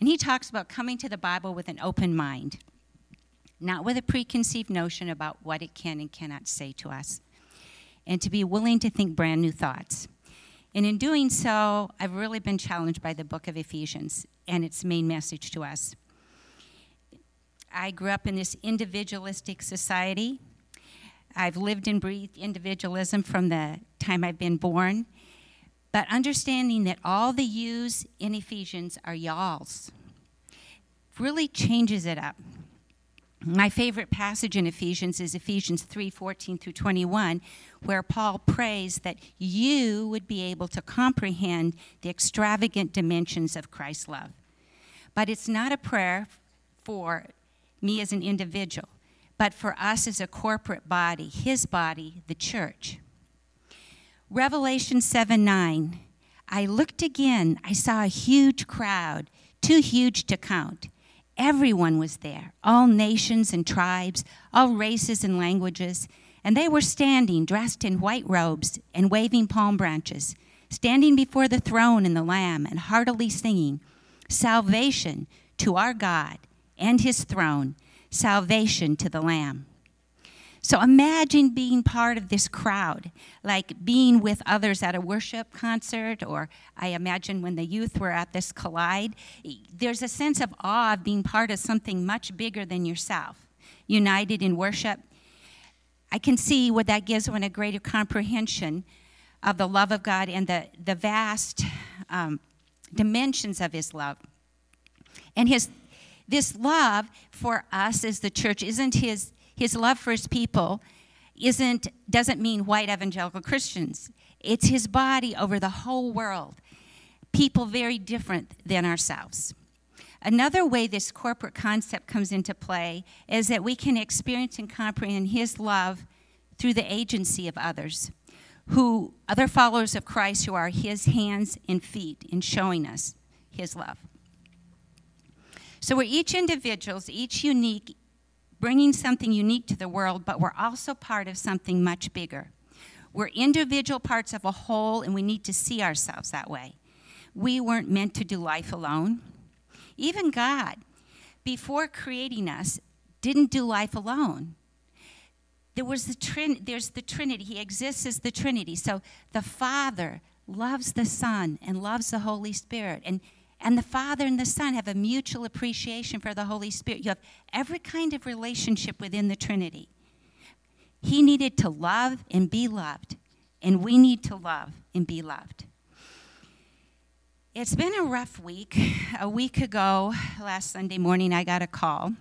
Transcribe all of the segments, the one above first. And he talks about coming to the Bible with an open mind, not with a preconceived notion about what it can and cannot say to us, and to be willing to think brand new thoughts. And in doing so, I've really been challenged by the book of Ephesians and its main message to us. I grew up in this individualistic society. I've lived and breathed individualism from the time I've been born. But understanding that all the yous in Ephesians are y'alls really changes it up. My favorite passage in Ephesians is Ephesians 3:14 through 21, where Paul prays that you would be able to comprehend the extravagant dimensions of Christ's love. But it's not a prayer for me as an individual, but for us as a corporate body, his body, the church. Revelation 7:9, I looked again, I saw a huge crowd, too huge to count. Everyone was there, all nations and tribes, all races and languages, and they were standing dressed in white robes and waving palm branches, standing before the throne and the Lamb and heartily singing, Salvation to our God and his throne, salvation to the Lamb. So imagine being part of this crowd, like being with others at a worship concert, or I imagine when the youth were at this Collide. There's a sense of awe of being part of something much bigger than yourself, united in worship. I can see what that gives one a greater comprehension of the love of God and the vast dimensions of his love. And this love for us as the church isn't His love for his people doesn't mean white evangelical Christians. It's his body over the whole world, people very different than ourselves. Another way this corporate concept comes into play is that we can experience and comprehend his love through the agency of others, other followers of Christ who are his hands and feet in showing us his love. So we're each individuals, each unique, bringing something unique to the world, but we're also part of something much bigger. We're individual parts of a whole, and we need to see ourselves that way. We weren't meant to do life alone. Even God, before creating us, didn't do life alone. There's the Trinity. He exists as the Trinity. So the Father loves the Son and loves the Holy Spirit, and the Father and the Son have a mutual appreciation for the Holy Spirit. You have every kind of relationship within the Trinity. He needed to love and be loved, and we need to love and be loved. It's been a rough week. A week ago, last Sunday morning, I got a call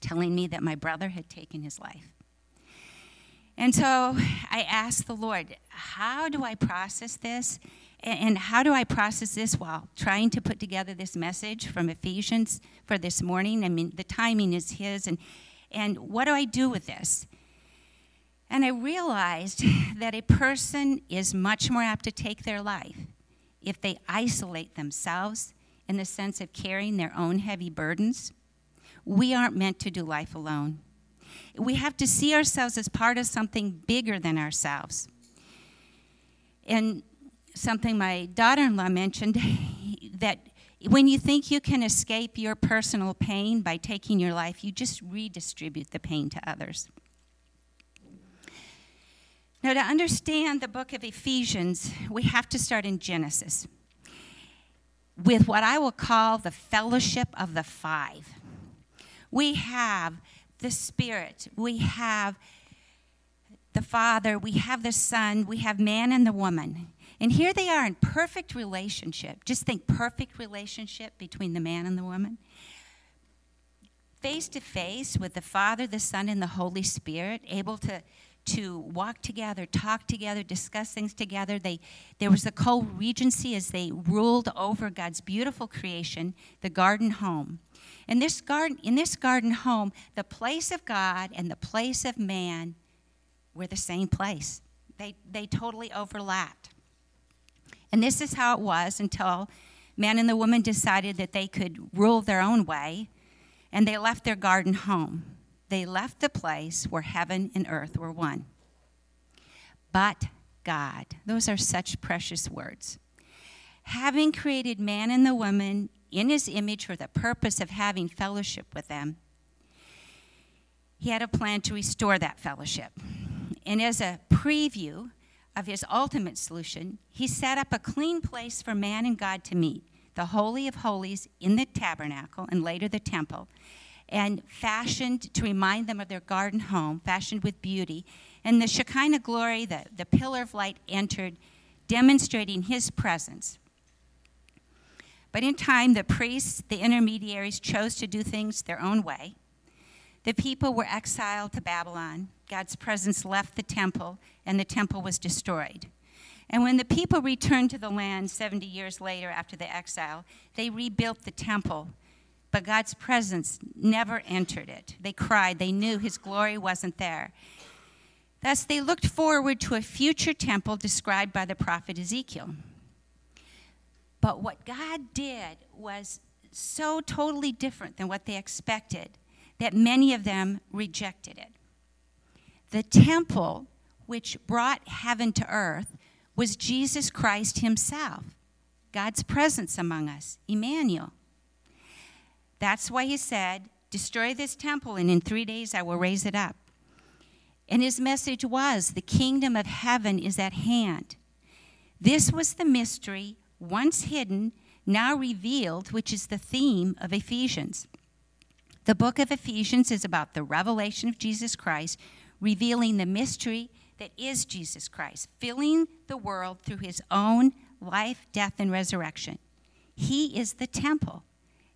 telling me that my brother had taken his life. And so I asked the Lord, how do I process this? And how do I process this while trying to put together this message from Ephesians for this morning? I mean, the timing is his, and what do I do with this? And I realized that a person is much more apt to take their life if they isolate themselves in the sense of carrying their own heavy burdens. We aren't meant to do life alone. We have to see ourselves as part of something bigger than ourselves. And something my daughter-in-law mentioned, that when you think you can escape your personal pain by taking your life, you just redistribute the pain to others. Now, to understand the book of Ephesians, we have to start in Genesis with what I will call the fellowship of the five. We have the Spirit, we have the Father, we have the Son, we have man and the woman. And here they are in perfect relationship. Just think, perfect relationship between the man and the woman. Face to face with the Father, the Son, and the Holy Spirit, able to walk together, talk together, discuss things together. There was the co-regency as they ruled over God's beautiful creation, the garden home. In this garden home, the place of God and the place of man were the same place. They totally overlapped. And this is how it was until man and the woman decided that they could rule their own way, and they left their garden home. They left the place where heaven and earth were one. But God, those are such precious words. Having created man and the woman in his image for the purpose of having fellowship with them. He had a plan to restore that fellowship. And as a preview of his ultimate solution, he set up a clean place for man and God to meet, the Holy of Holies in the tabernacle and later the temple, and fashioned to remind them of their garden home, fashioned with beauty. And the Shekinah glory, the pillar of light, entered, demonstrating his presence. But in time, the priests, the intermediaries, chose to do things their own way. The people were exiled to Babylon. God's presence left the temple, and the temple was destroyed. And when the people returned to the land 70 years later after the exile, they rebuilt the temple, but God's presence never entered it. They cried. They knew his glory wasn't there. Thus, they looked forward to a future temple described by the prophet Ezekiel. But what God did was so totally different than what they expected that many of them rejected it. The temple, which brought heaven to earth, was Jesus Christ himself, God's presence among us, Emmanuel. That's why he said, "Destroy this temple, and in 3 days I will raise it up." And his message was, the kingdom of heaven is at hand. This was the mystery, once hidden, now revealed, which is the theme of Ephesians. The book of Ephesians is about the revelation of Jesus Christ, revealing the mystery that is Jesus Christ, filling the world through his own life, death, and resurrection. He is the temple,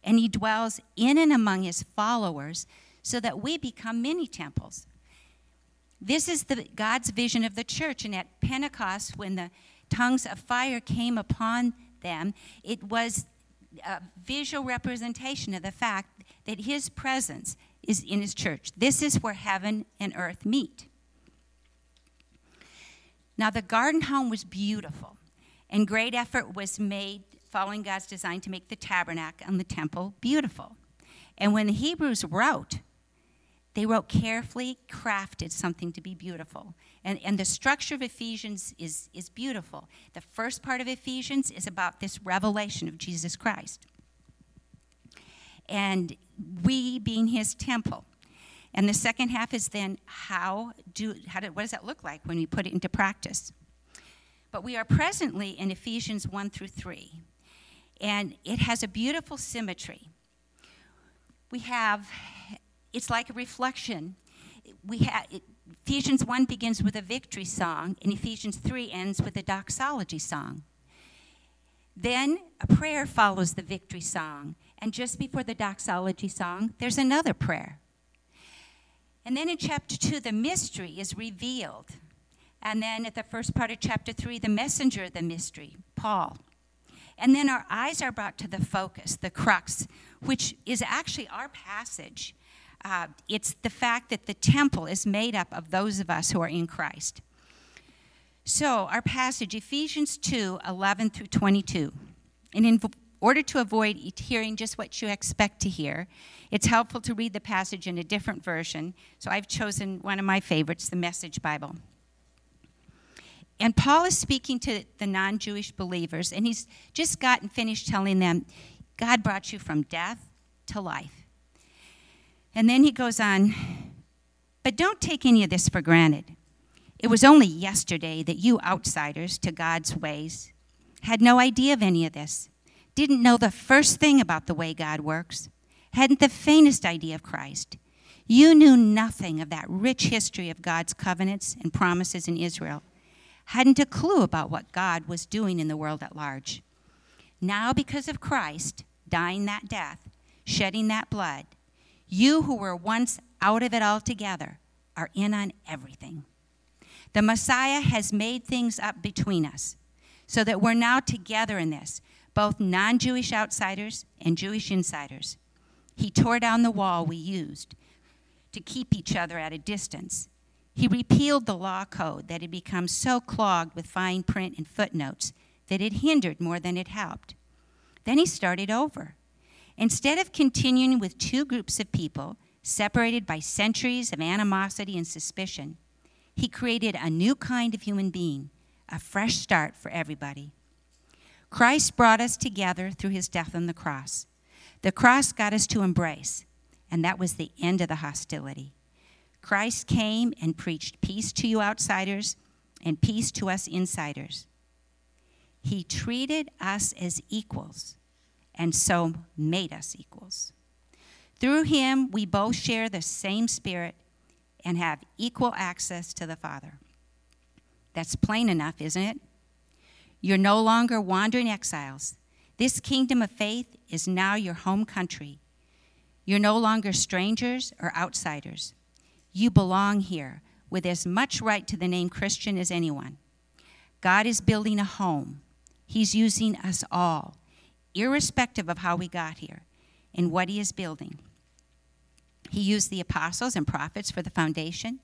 and he dwells in and among his followers so that we become many temples. This is God's vision of the church, and at Pentecost, when the tongues of fire came upon them, it was a visual representation of the fact that his presence is in his church. This is where heaven and earth meet. Now, the garden home was beautiful, and great effort was made following God's design to make the tabernacle and the temple beautiful. And when the Hebrews wrote, they wrote carefully crafted something to be beautiful. And the structure of Ephesians is beautiful. The first part of Ephesians is about this revelation of Jesus Christ, and we being his temple. And the second half is then what does that look like when we put it into practice? But we are presently in Ephesians 1 through 3, and it has a beautiful symmetry. It's like a reflection. Ephesians 1 begins with a victory song, and Ephesians 3 ends with a doxology song. Then a prayer follows the victory song, and just before the doxology song, there's another prayer. And then in chapter 2, the mystery is revealed. And then at the first part of chapter 3, the messenger of the mystery, Paul. And then our eyes are brought to the focus, the crux, which is actually our passage. It's the fact that the temple is made up of those of us who are in Christ. So our passage, Ephesians 2, 11 through 22. And in order to avoid hearing just what you expect to hear, it's helpful to read the passage in a different version. So I've chosen one of my favorites, the Message Bible. And Paul is speaking to the non-Jewish believers, and he's just gotten finished telling them, God brought you from death to life. And then he goes on, but don't take any of this for granted. It was only yesterday that you outsiders to God's ways had no idea of any of this, didn't know the first thing about the way God works, hadn't the faintest idea of Christ. You knew nothing of that rich history of God's covenants and promises in Israel, hadn't a clue about what God was doing in the world at large. Now, because of Christ dying that death, shedding that blood, you who were once out of it altogether are in on everything. The Messiah has made things up between us so that we're now together in this, both non-Jewish outsiders and Jewish insiders. He tore down the wall we used to keep each other at a distance. He repealed the law code that had become so clogged with fine print and footnotes that it hindered more than it helped. Then he started over. Instead of continuing with two groups of people separated by centuries of animosity and suspicion, he created a new kind of human being, a fresh start for everybody. Christ brought us together through his death on the cross. The cross got us to embrace, and that was the end of the hostility. Christ came and preached peace to you outsiders and peace to us insiders. He treated us as equals and so made us equals. Through him, we both share the same spirit and have equal access to the Father. That's plain enough, isn't it? You're no longer wandering exiles. This kingdom of faith is now your home country. You're no longer strangers or outsiders. You belong here with as much right to the name Christian as anyone. God is building a home. He's using us all, irrespective of how we got here and what he is building. He used the apostles and prophets for the foundation.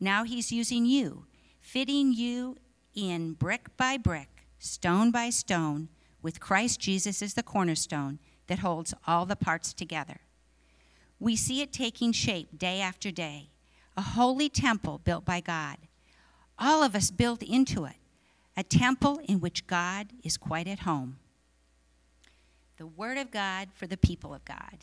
Now he's using you, fitting you in brick by brick, stone by stone, with Christ Jesus as the cornerstone that holds all the parts together. We see it taking shape day after day, a holy temple built by God. All of us built into it, a temple in which God is quite at home. The Word of God for the people of God.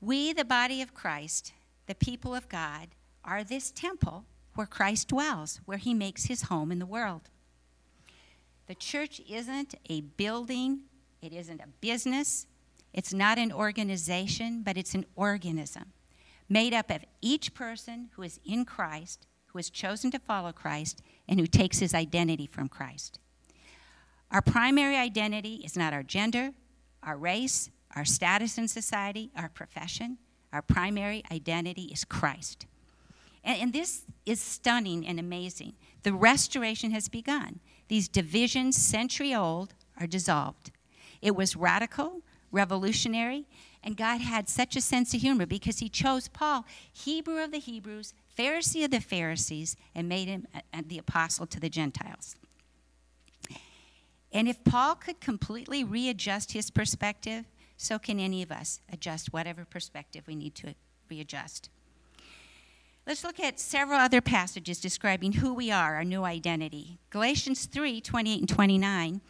We, the body of Christ, the people of God, are this temple where Christ dwells, where he makes his home in the world. The church isn't a building, it isn't a business, it's not an organization, but it's an organism made up of each person who is in Christ, who has chosen to follow Christ, and who takes his identity from Christ. Our primary identity is not our gender, our race, our status in society, our profession. Our primary identity is Christ. And this is stunning and amazing. The restoration has begun. These divisions, century old, are dissolved. It was radical, revolutionary, and God had such a sense of humor because he chose Paul, Hebrew of the Hebrews, Pharisee of the Pharisees, and made him the apostle to the Gentiles. And if Paul could completely readjust his perspective, so can any of us adjust whatever perspective we need to readjust. Let's look at several other passages describing who we are, our new identity. Galatians 3:28 and 29.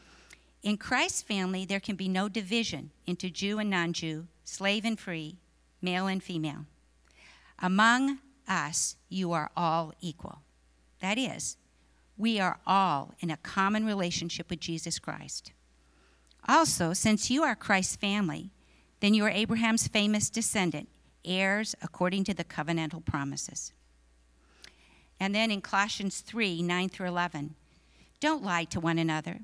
In Christ's family, there can be no division into Jew and non-Jew, slave and free, male and female. Among us, you are all equal. That is, we are all in a common relationship with Jesus Christ. Also, since you are Christ's family, then you are Abraham's famous descendant, heirs according to the covenantal promises. And then in Colossians 3, 9 through 11, don't lie to one another.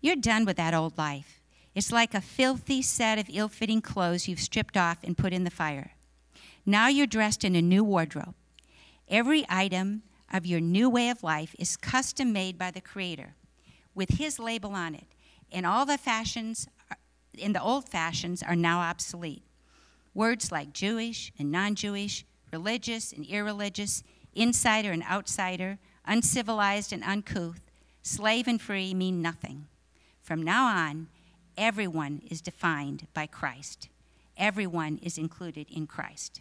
You're done with that old life. It's like a filthy set of ill-fitting clothes you've stripped off and put in the fire. Now you're dressed in a new wardrobe. Every item of your new way of life is custom made by the Creator with his label on it, and all the fashions in the old fashions are now obsolete. Words like Jewish and non-Jewish, religious and irreligious, insider and outsider, uncivilized and uncouth, slave and free mean nothing. From now on, everyone is defined by Christ. Everyone is included in Christ.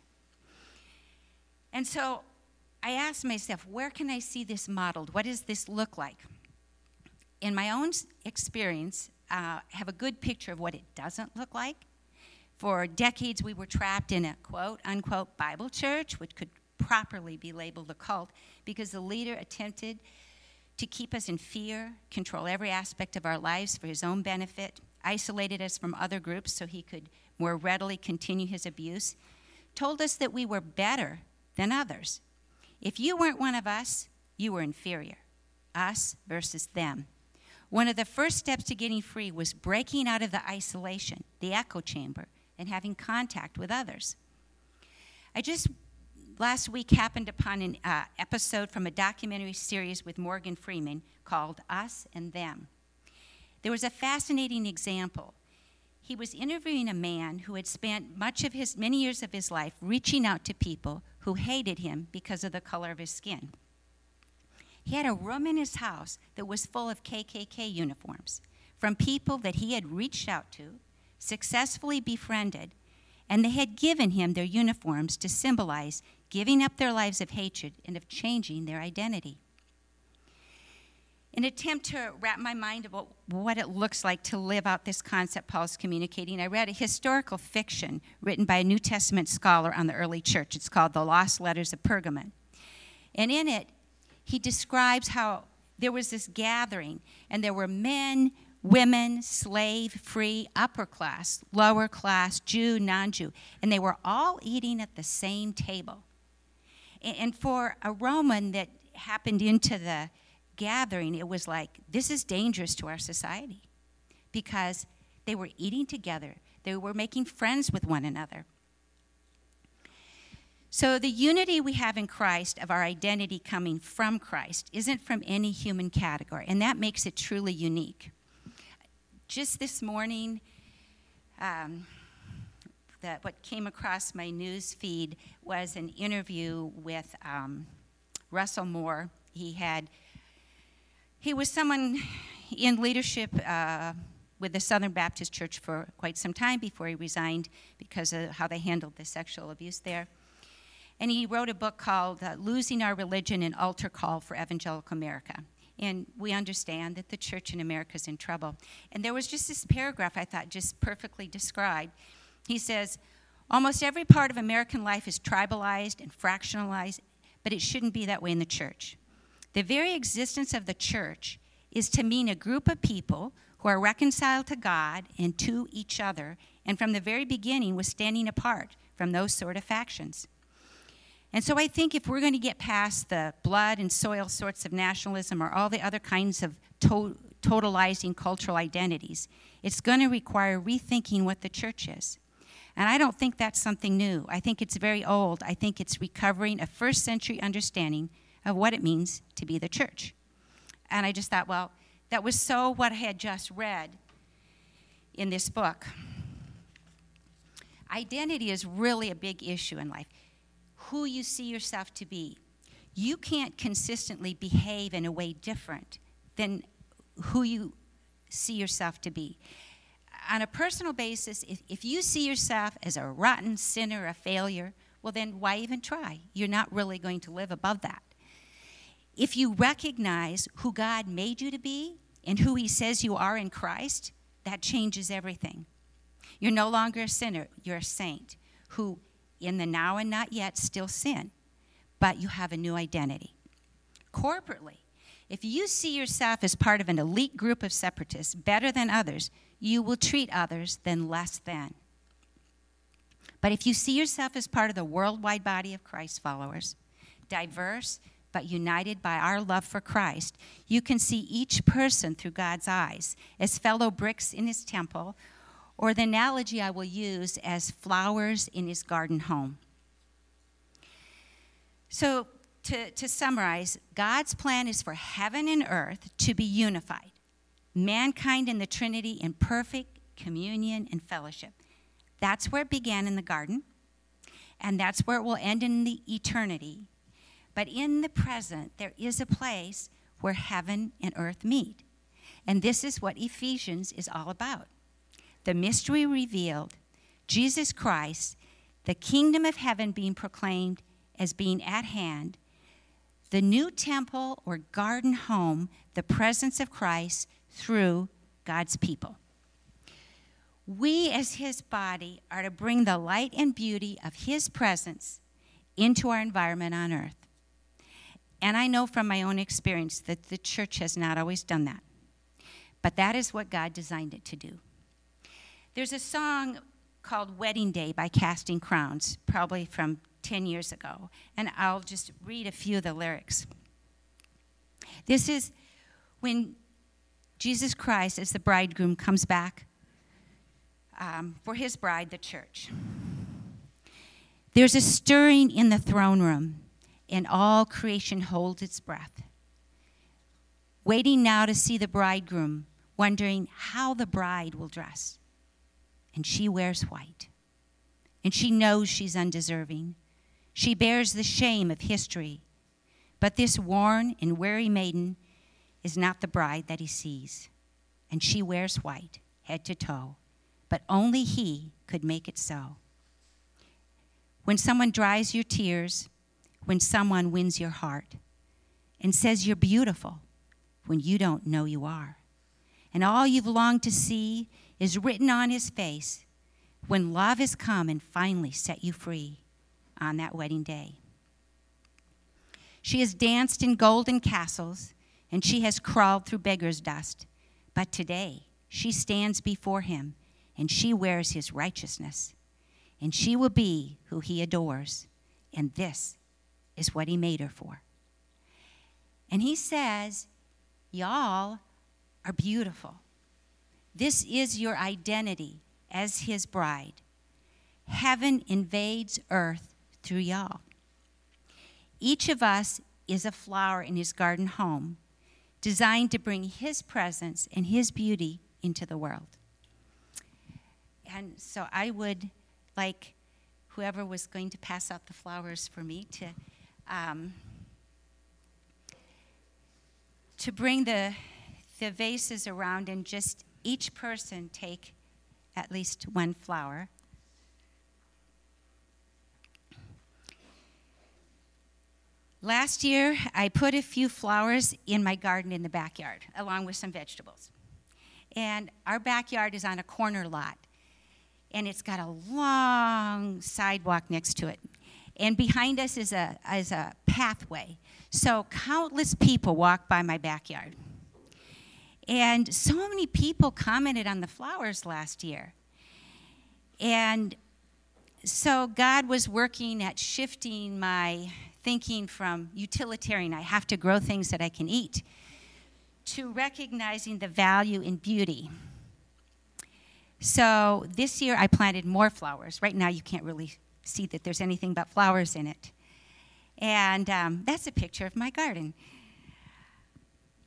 And so I asked myself, where can I see this modeled? What does this look like? In my own experience, I have a good picture of what it doesn't look like. For decades, we were trapped in a quote, unquote, Bible church, which could properly be labeled a cult, because the leader attempted to keep us in fear, control every aspect of our lives for his own benefit, isolated us from other groups so he could more readily continue his abuse, told us that we were better than others. If you weren't one of us, you were inferior. Us versus them. One of the first steps to getting free was breaking out of the isolation, the echo chamber, and having contact with others. I just last week happened upon an episode from a documentary series with Morgan Freeman called Us and Them. There was a fascinating example. He was interviewing a man who had spent many years of his life reaching out to people who hated him because of the color of his skin. He had a room in his house that was full of KKK uniforms from people that he had reached out to, successfully befriended, and they had given him their uniforms to symbolize giving up their lives of hatred and of changing their identity. an attempt to wrap my mind about what it looks like to live out this concept Paul's communicating, I read a historical fiction written by a New Testament scholar on the early church. It's called The Lost Letters of Pergamum. And in it, he describes how there was this gathering, and there were men, women, slave, free, upper class, lower class, Jew, non-Jew, and they were all eating at the same table. And for a Roman that happened into the gathering, it was like, this is dangerous to our society, because they were eating together. They were making friends with one another. So the unity we have in Christ of our identity coming from Christ isn't from any human category, and that makes it truly unique. Just this morning, what came across my news feed was an interview with Russell Moore. He was someone in leadership with the Southern Baptist Church for quite some time before he resigned because of how they handled the sexual abuse there. And he wrote a book called Losing Our Religion, an Altar Call for Evangelical America. And we understand that the church in America is in trouble. And there was just this paragraph I thought just perfectly described. He says, almost every part of American life is tribalized and fractionalized, but it shouldn't be that way in the church. The very existence of the church is to mean a group of people who are reconciled to God and to each other, and from the very beginning was standing apart from those sort of factions. And so I think if we're going to get past the blood and soil sorts of nationalism or all the other kinds of totalizing cultural identities, it's going to require rethinking what the church is. And I don't think that's something new. I think it's very old. I think it's recovering a first century understanding of what it means to be the church. And I just thought, well, that was so what I had just read in this book. Identity is really a big issue in life. Who you see yourself to be. You can't consistently behave in a way different than who you see yourself to be. On a personal basis, if you see yourself as a rotten sinner, a failure, well, then why even try? You're not really going to live above that. If you recognize who God made you to be and who he says you are in Christ, that changes everything. You're no longer a sinner. You're a saint who, in the now and not yet, still sin, but you have a new identity. Corporately, if you see yourself as part of an elite group of separatists, better than others, you will treat others than less than. But if you see yourself as part of the worldwide body of Christ followers, diverse, but united by our love for Christ, you can see each person through God's eyes as fellow bricks in his temple, or the analogy I will use as flowers in his garden home. So to summarize, God's plan is for heaven and earth to be unified, mankind and the Trinity in perfect communion and fellowship. That's where it began in the garden, and that's where it will end in the eternity. But in the present, there is a place where heaven and earth meet. And this is what Ephesians is all about. The mystery revealed, Jesus Christ, the kingdom of heaven being proclaimed as being at hand, the new temple or garden home, the presence of Christ through God's people. We as his body are to bring the light and beauty of his presence into our environment on earth. And I know from my own experience that the church has not always done that. But that is what God designed it to do. There's a song called Wedding Day by Casting Crowns, probably from 10 years ago. And I'll just read a few of the lyrics. This is when Jesus Christ, as the bridegroom, comes back for his bride, the church. There's a stirring in the throne room, and all creation holds its breath, waiting now to see the bridegroom, wondering how the bride will dress. And she wears white, and she knows she's undeserving. She bears the shame of history, but this worn and weary maiden is not the bride that he sees, and she wears white head to toe, but only he could make it so. When someone dries your tears, when someone wins your heart and says you're beautiful, when you don't know you are. And all you've longed to see is written on his face when love has come and finally set you free on that wedding day. She has danced in golden castles, and she has crawled through beggar's dust. But today she stands before him, and she wears his righteousness. And she will be who he adores. And this is what he made her for. And he says, y'all are beautiful. This is your identity as his bride. Heaven invades earth through y'all. Each of us is a flower in his garden home, designed to bring his presence and his beauty into the world. And so I would like whoever was going to pass out the flowers for me to bring the vases around and just each person take at least one flower. Last year, I put a few flowers in my garden in the backyard, along with some vegetables. And our backyard is on a corner lot, and it's got a long sidewalk next to it. And behind us is a pathway. So countless people walk by my backyard. And so many people commented on the flowers last year. And so God was working at shifting my thinking from utilitarian, I have to grow things that I can eat, to recognizing the value in beauty. So this year I planted more flowers. Right now you can't really see that there's anything but flowers in it. And that's a picture of my garden.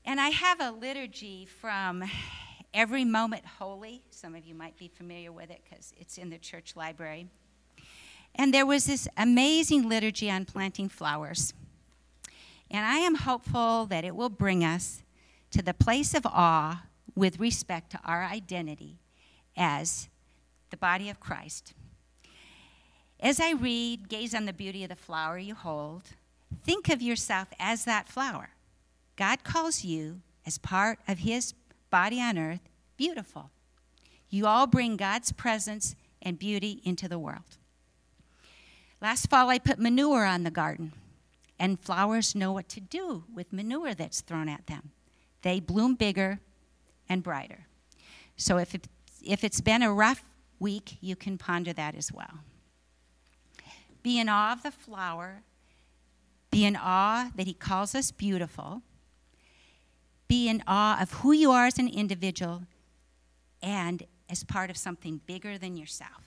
And I have a liturgy from Every Moment Holy. Some of you might be familiar with it because it's in the church library. And there was this amazing liturgy on planting flowers. And I am hopeful that it will bring us to the place of awe with respect to our identity as the body of Christ. As I read, gaze on the beauty of the flower you hold. Think of yourself as that flower. God calls you as part of his body on earth, beautiful. You all bring God's presence and beauty into the world. Last fall, I put manure on the garden, and flowers know what to do with manure that's thrown at them. They bloom bigger and brighter. So if it's been a rough week, you can ponder that as well. Be in awe of the flower. Be in awe that he calls us beautiful. Be in awe of who you are as an individual and as part of something bigger than yourself.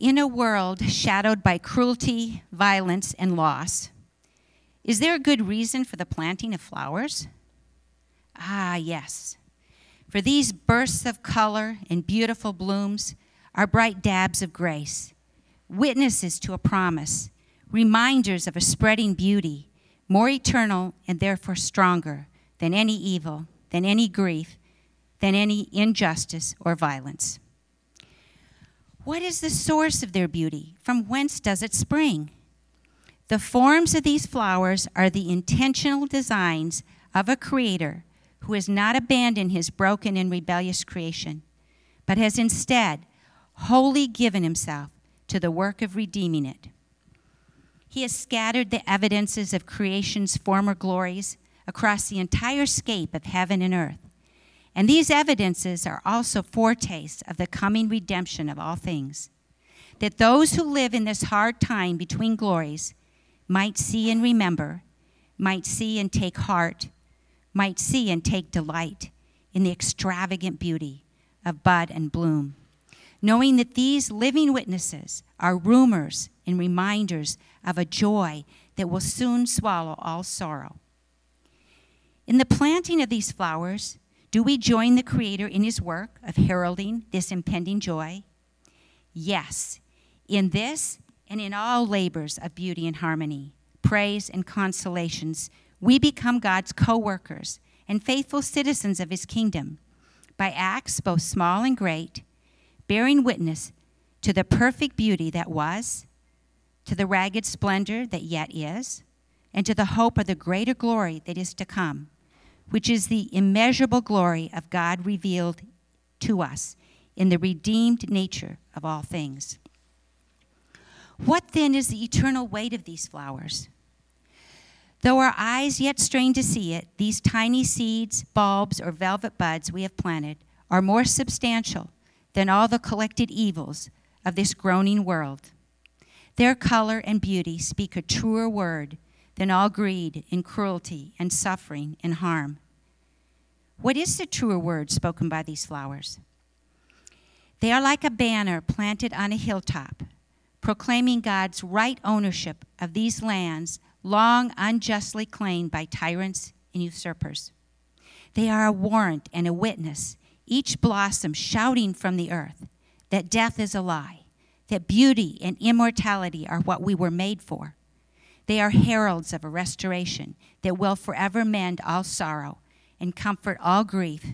In a world shadowed by cruelty, violence, and loss, is there a good reason for the planting of flowers? Ah, yes. For these bursts of color and beautiful blooms are bright dabs of grace, witnesses to a promise, reminders of a spreading beauty, more eternal and therefore stronger than any evil, than any grief, than any injustice or violence. What is the source of their beauty? From whence does it spring? The forms of these flowers are the intentional designs of a creator who has not abandoned his broken and rebellious creation, but has instead wholly given himself to the work of redeeming it. He has scattered the evidences of creation's former glories across the entire scape of heaven and earth. And these evidences are also foretastes of the coming redemption of all things, that those who live in this hard time between glories might see and remember, might see and take heart, might see and take delight in the extravagant beauty of bud and bloom, knowing that these living witnesses are rumors and reminders of a joy that will soon swallow all sorrow. In the planting of these flowers, do we join the Creator in his work of heralding this impending joy? Yes, in this and in all labors of beauty and harmony, praise and consolations, we become God's co-workers and faithful citizens of his kingdom by acts both small and great, bearing witness to the perfect beauty that was, to the ragged splendor that yet is, and to the hope of the greater glory that is to come, which is the immeasurable glory of God revealed to us in the redeemed nature of all things. What then is the eternal weight of these flowers? Though our eyes yet strain to see it, these tiny seeds, bulbs, or velvet buds we have planted are more substantial than all the collected evils of this groaning world. Their color and beauty speak a truer word than all greed and cruelty and suffering and harm. What is the truer word spoken by these flowers? They are like a banner planted on a hilltop, proclaiming God's right ownership of these lands long unjustly claimed by tyrants and usurpers. They are a warrant and a witness, each blossom shouting from the earth that death is a lie, that beauty and immortality are what we were made for. They are heralds of a restoration that will forever mend all sorrow and comfort all grief.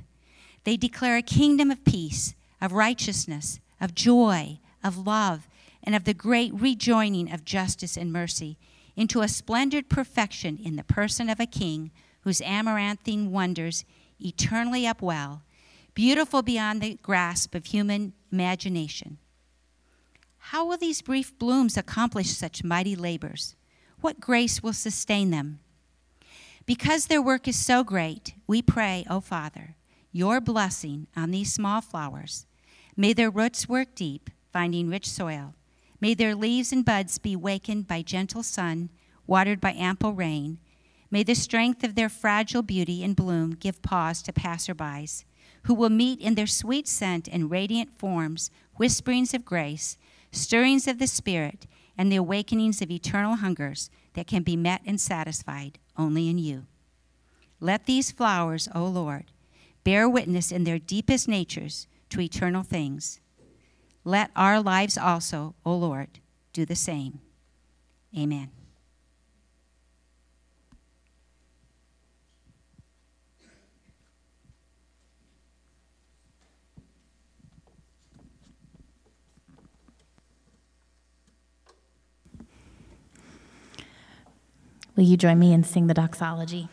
They declare a kingdom of peace, of righteousness, of joy, of love, and of the great rejoining of justice and mercy into a splendid perfection in the person of a king whose amaranthine wonders eternally upwell, beautiful beyond the grasp of human imagination. How will these brief blooms accomplish such mighty labors? What grace will sustain them? Because their work is so great, we pray, O Father, your blessing on these small flowers. May their roots work deep, finding rich soil. May their leaves and buds be wakened by gentle sun, watered by ample rain. May the strength of their fragile beauty and bloom give pause to passerbys, who will meet in their sweet scent and radiant forms, whisperings of grace, stirrings of the Spirit, and the awakenings of eternal hungers that can be met and satisfied only in you. Let these flowers, O Lord, bear witness in their deepest natures to eternal things. Let our lives also, O Lord, do the same. Amen. Will you join me and sing the doxology?